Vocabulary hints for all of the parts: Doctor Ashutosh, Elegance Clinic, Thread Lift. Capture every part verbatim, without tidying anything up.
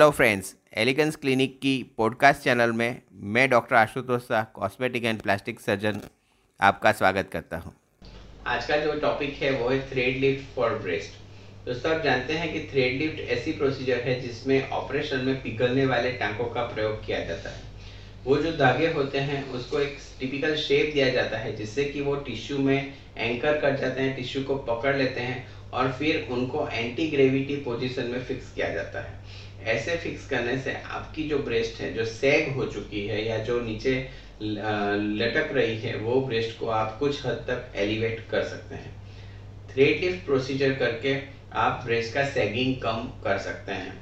Hello friends, elegance clinic की podcast channel में मैं doctor Ashutosh Shah, cosmetic and plastic surgeon, आपका स्वागत करता हूं। आज का जो टॉपिक है वो है थ्रेड लिफ्ट फॉर ब्रेस्ट। दोस्तों, आप जानते हैं कि थ्रेड लिफ्ट ऐसी प्रोसीजर है जिसमें ऑपरेशन में पिघलने वाले टांकों का प्रयोग किया जाता है। वो जो धागे होते हैं उसको एक टिपिकल शेप दिया जाता है जिससे कि वो टिश्यू में एंकर कर जाते हैं, टिश्यू को पकड़ लेते हैं और फिर उनको एंटी ग्रेविटी पोजिशन में फिक्स किया जाता है। ऐसे फिक्स करने से आपकी जो ब्रेस्ट है जो सैग हो चुकी है या जो नीचे लटक रही है वो ब्रेस्ट को आप कुछ हद तक एलिवेट कर सकते हैं। थ्रेड लिफ्ट प्रोसीजर करके आप ब्रेस्ट का सैगिंग कम कर सकते हैं।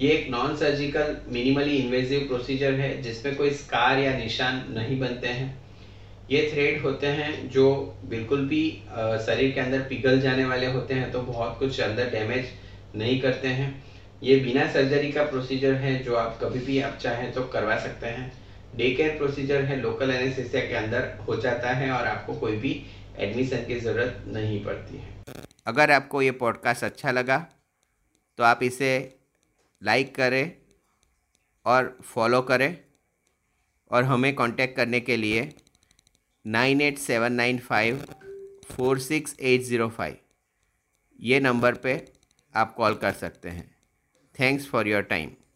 ये एक non surgical minimally invasive procedure है जिसमें कोई स्कार या निशान नहीं बनते हैं। ये थ्रेड होते हैं जो बिल्कुल भी शरीर के अंदर पिघल जाने वाले होते हैं, तो बहुत कुछ अंदर डैमेज नहीं करते हैं। ये बिना सर्जरी का प्रोसीजर है जो आप कभी भी आप चाहें तो करवा सकते हैं। डे केयर प्रोसीजर है, लोकल एनेस्थीसिया के अंदर हो जाता है और आपको कोई भी एडमिशन की ज़रूरत नहीं पड़ती है। अगर आपको ये पॉडकास्ट अच्छा लगा तो आप इसे लाइक करें और फॉलो करें, और हमें कांटेक्ट करने के लिए nine eight seven nine five four six eight zero five ये नंबर पे आप कॉल कर सकते हैं। Thanks for your time.